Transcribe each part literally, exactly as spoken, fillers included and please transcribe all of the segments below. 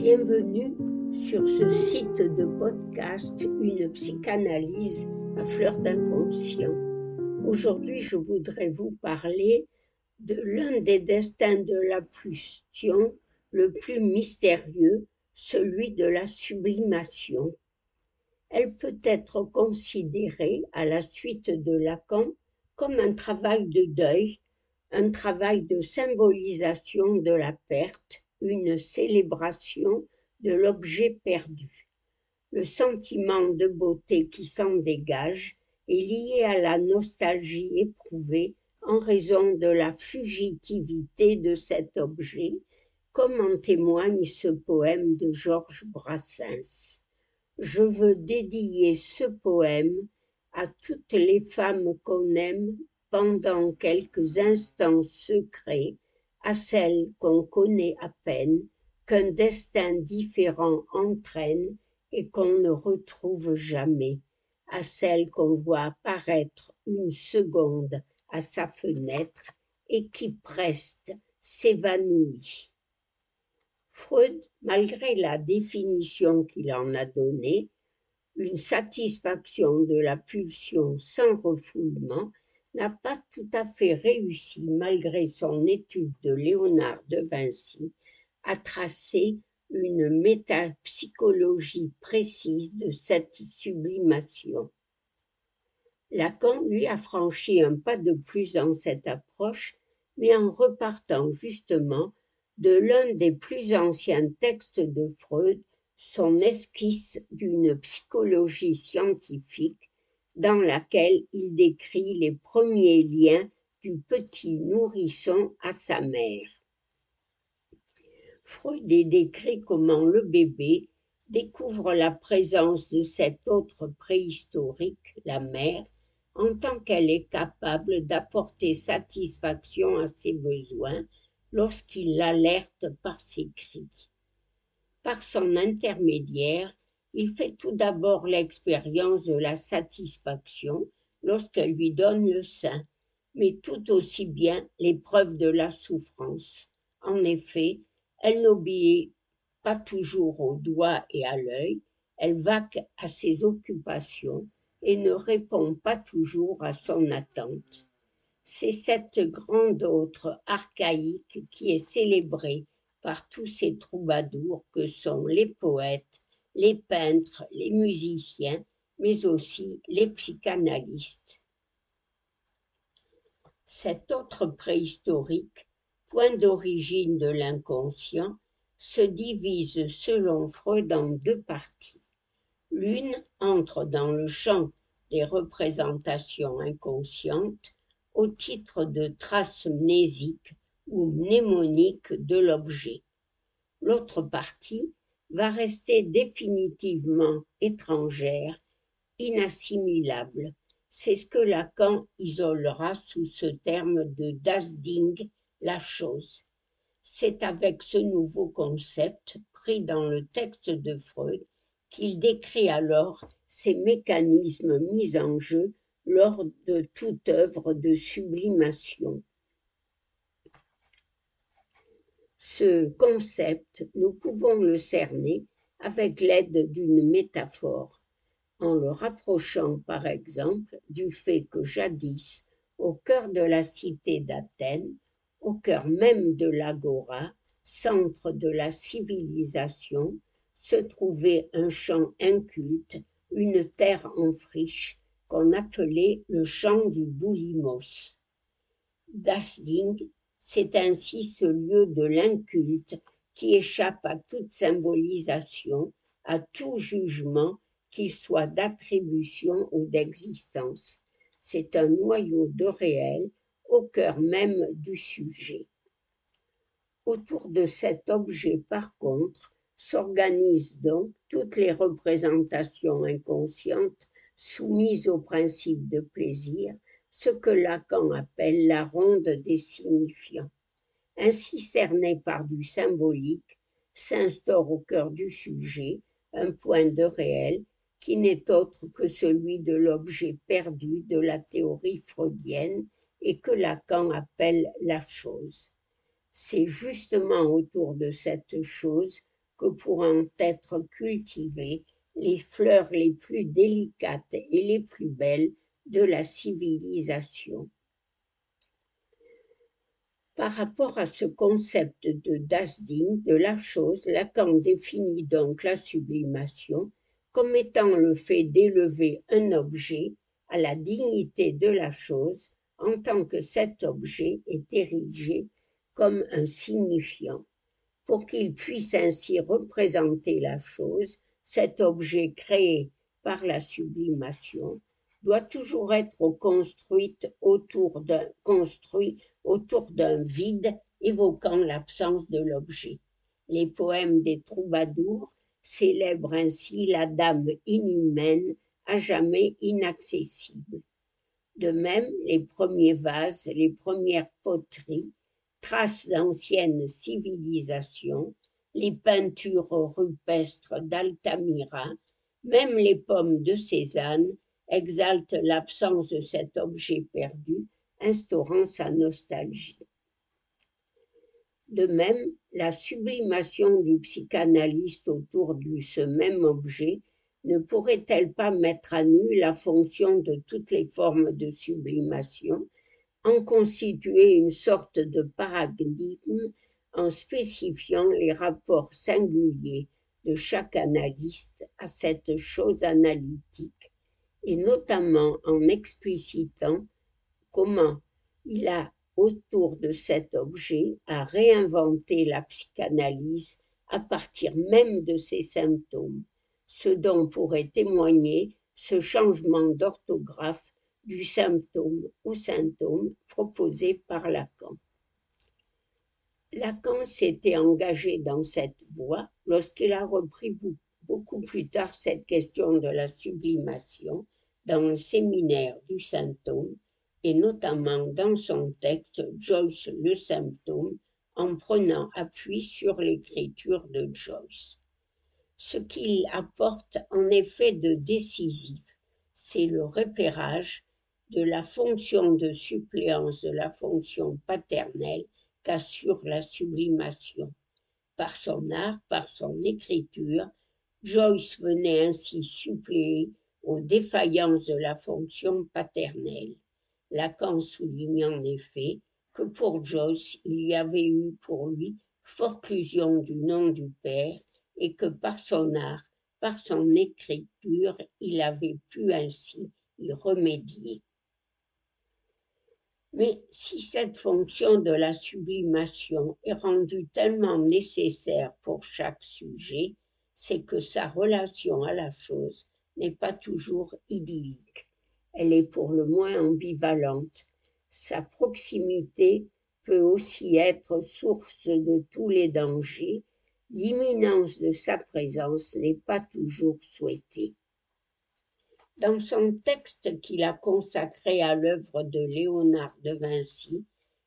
Bienvenue sur ce site de podcast « Une psychanalyse à fleur d'inconscient ». Aujourd'hui, je voudrais vous parler de l'un des destins de la pulsion le plus mystérieux, celui de la sublimation. Elle peut être considérée, à la suite de Lacan, comme un travail de deuil, un travail de symbolisation de la perte, une célébration de l'objet perdu. Le sentiment de beauté qui s'en dégage est lié à la nostalgie éprouvée en raison de la fugitivité de cet objet, comme en témoigne ce poème de Georges Brassens. Je veux dédier ce poème à toutes les femmes qu'on aime pendant quelques instants secrets, à celles qu'on connaît à peine, qu'un destin différent entraîne et qu'on ne retrouve jamais, à celles qu'on voit apparaître une seconde à sa fenêtre et qui preste s'évanouit. Freud, malgré la définition qu'il en a donnée, une satisfaction de la pulsion sans refoulement, n'a pas tout à fait réussi, malgré son étude de Léonard de Vinci, à tracer une métapsychologie précise de cette sublimation. Lacan, lui, a franchi un pas de plus dans cette approche, mais en repartant justement de l'un des plus anciens textes de Freud, son Esquisse d'une psychologie scientifique, dans laquelle il décrit les premiers liens du petit nourrisson à sa mère. Freud y décrit comment le bébé découvre la présence de cet autre préhistorique, la mère, en tant qu'elle est capable d'apporter satisfaction à ses besoins lorsqu'il l'alerte par ses cris. Par son intermédiaire, il fait tout d'abord l'expérience de la satisfaction lorsqu'elle lui donne le sein, mais tout aussi bien l'épreuve de la souffrance. En effet, elle n'obéit pas toujours au doigt et à l'œil, elle vaque à ses occupations et ne répond pas toujours à son attente. C'est cette grande autre archaïque qui est célébrée par tous ces troubadours que sont les poètes, les peintres, les musiciens, mais aussi les psychanalystes. Cet autre préhistorique, point d'origine de l'inconscient, se divise selon Freud en deux parties. L'une entre dans le champ des représentations inconscientes au titre de traces mnésiques ou mnémoniques de l'objet. L'autre partie va rester définitivement étrangère, inassimilable. C'est ce que Lacan isolera sous ce terme de Das Ding, la chose. C'est avec ce nouveau concept, pris dans le texte de Freud, qu'il décrit alors ces mécanismes mis en jeu lors de toute œuvre de sublimation. Ce concept, nous pouvons le cerner avec l'aide d'une métaphore, en le rapprochant par exemple du fait que jadis, au cœur de la cité d'Athènes, au cœur même de l'Agora, centre de la civilisation, se trouvait un champ inculte, une terre en friche, qu'on appelait le champ du Boulimos. Das Ding, c'est ainsi ce lieu de l'inculte qui échappe à toute symbolisation, à tout jugement, qu'il soit d'attribution ou d'existence. C'est un noyau de réel au cœur même du sujet. Autour de cet objet, par contre, s'organisent donc toutes les représentations inconscientes soumises au principe de plaisir, ce que Lacan appelle la ronde des signifiants. Ainsi cerné par du symbolique, s'instaure au cœur du sujet un point de réel qui n'est autre que celui de l'objet perdu de la théorie freudienne et que Lacan appelle la chose. C'est justement autour de cette chose que pourront être cultivées les fleurs les plus délicates et les plus belles de la civilisation. Par rapport à ce concept de Das Ding, de la chose, Lacan définit donc la sublimation comme étant le fait d'élever un objet à la dignité de la chose en tant que cet objet est érigé comme un signifiant. Pour qu'il puisse ainsi représenter la chose, cet objet créé par la sublimation doit toujours être construite autour d'un, construit autour d'un vide évoquant l'absence de l'objet. Les poèmes des troubadours célèbrent ainsi la dame inhumaine à jamais inaccessible. De même, les premiers vases, les premières poteries, traces d'anciennes civilisations, les peintures rupestres d'Altamira, même les pommes de Cézanne, exalte l'absence de cet objet perdu, instaurant sa nostalgie. De même, la sublimation du psychanalyste autour de ce même objet ne pourrait-elle pas mettre à nu la fonction de toutes les formes de sublimation, en constituer une sorte de paradigme en spécifiant les rapports singuliers de chaque analyste à cette chose analytique, et notamment en explicitant comment il a, autour de cet objet, à réinventer la psychanalyse à partir même de ses symptômes, ce dont pourrait témoigner ce changement d'orthographe du symptôme au symptôme proposé par Lacan. Lacan s'était engagé dans cette voie lorsqu'il a repris beaucoup Beaucoup plus tard, cette question de la sublimation dans le séminaire du symptôme et notamment dans son texte Joyce le symptôme, en prenant appui sur l'écriture de Joyce. Ce qu'il apporte en effet de décisif, c'est le repérage de la fonction de suppléance de la fonction paternelle qu'assure la sublimation. Par son art, par son écriture, Joyce venait ainsi suppléer aux défaillances de la fonction paternelle, Lacan souligne en effet que pour Joyce, il y avait eu pour lui forclusion du nom du père et que par son art, par son écriture, il avait pu ainsi y remédier. Mais si cette fonction de la sublimation est rendue tellement nécessaire pour chaque sujet, c'est que sa relation à la chose n'est pas toujours idyllique. Elle est pour le moins ambivalente. Sa proximité peut aussi être source de tous les dangers. L'imminence de sa présence n'est pas toujours souhaitée. Dans son texte qu'il a consacré à l'œuvre de Léonard de Vinci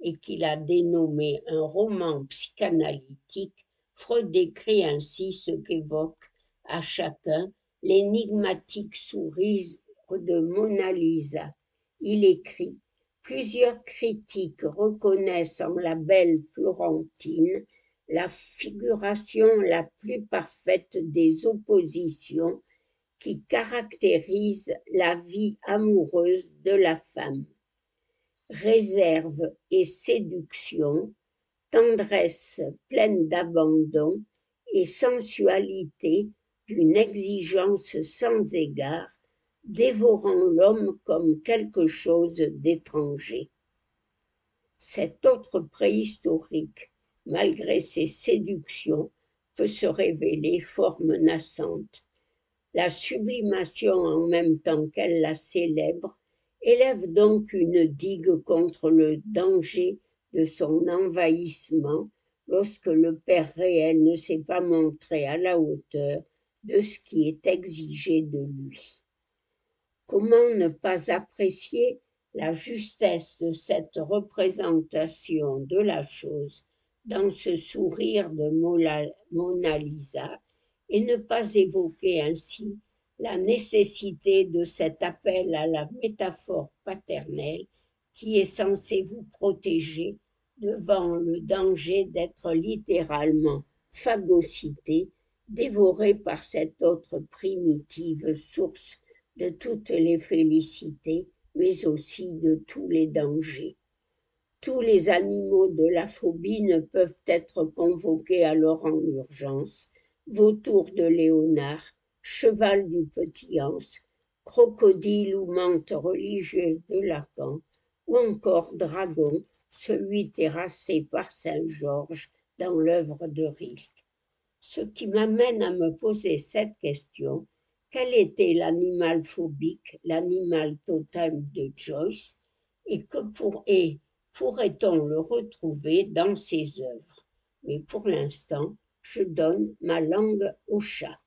et qu'il a dénommé un roman psychanalytique, Freud décrit ainsi ce qu'évoque à chacun l'énigmatique sourire de Mona Lisa. Il écrit « Plusieurs critiques reconnaissent en la belle Florentine la figuration la plus parfaite des oppositions qui caractérisent la vie amoureuse de la femme. Réserve et séduction, tendresse pleine d'abandon et sensualité d'une exigence sans égard, dévorant l'homme comme quelque chose d'étranger. » Cet autre préhistorique, malgré ses séductions, peut se révéler forme naissante. La sublimation, en même temps qu'elle la célèbre, élève donc une digue contre le danger de son envahissement lorsque le père réel ne s'est pas montré à la hauteur de ce qui est exigé de lui. Comment ne pas apprécier la justesse de cette représentation de la chose dans ce sourire de Mona Lisa et ne pas évoquer ainsi la nécessité de cet appel à la métaphore paternelle qui est censé vous protéger devant le danger d'être littéralement phagocyté dévoré par cette autre primitive source de toutes les félicités, mais aussi de tous les dangers. Tous les animaux de la phobie ne peuvent être convoqués alors en urgence. Vautour de Léonard, cheval du petit Hans, crocodile ou mante religieuse de Lacan, ou encore dragon, celui terrassé par Saint-Georges dans l'œuvre de Rilke. Ce qui m'amène à me poser cette question, quel était l'animal phobique, l'animal totem de Joyce, et que pour et pourrait-on le retrouver dans ses œuvres? Mais pour l'instant, je donne ma langue au chat.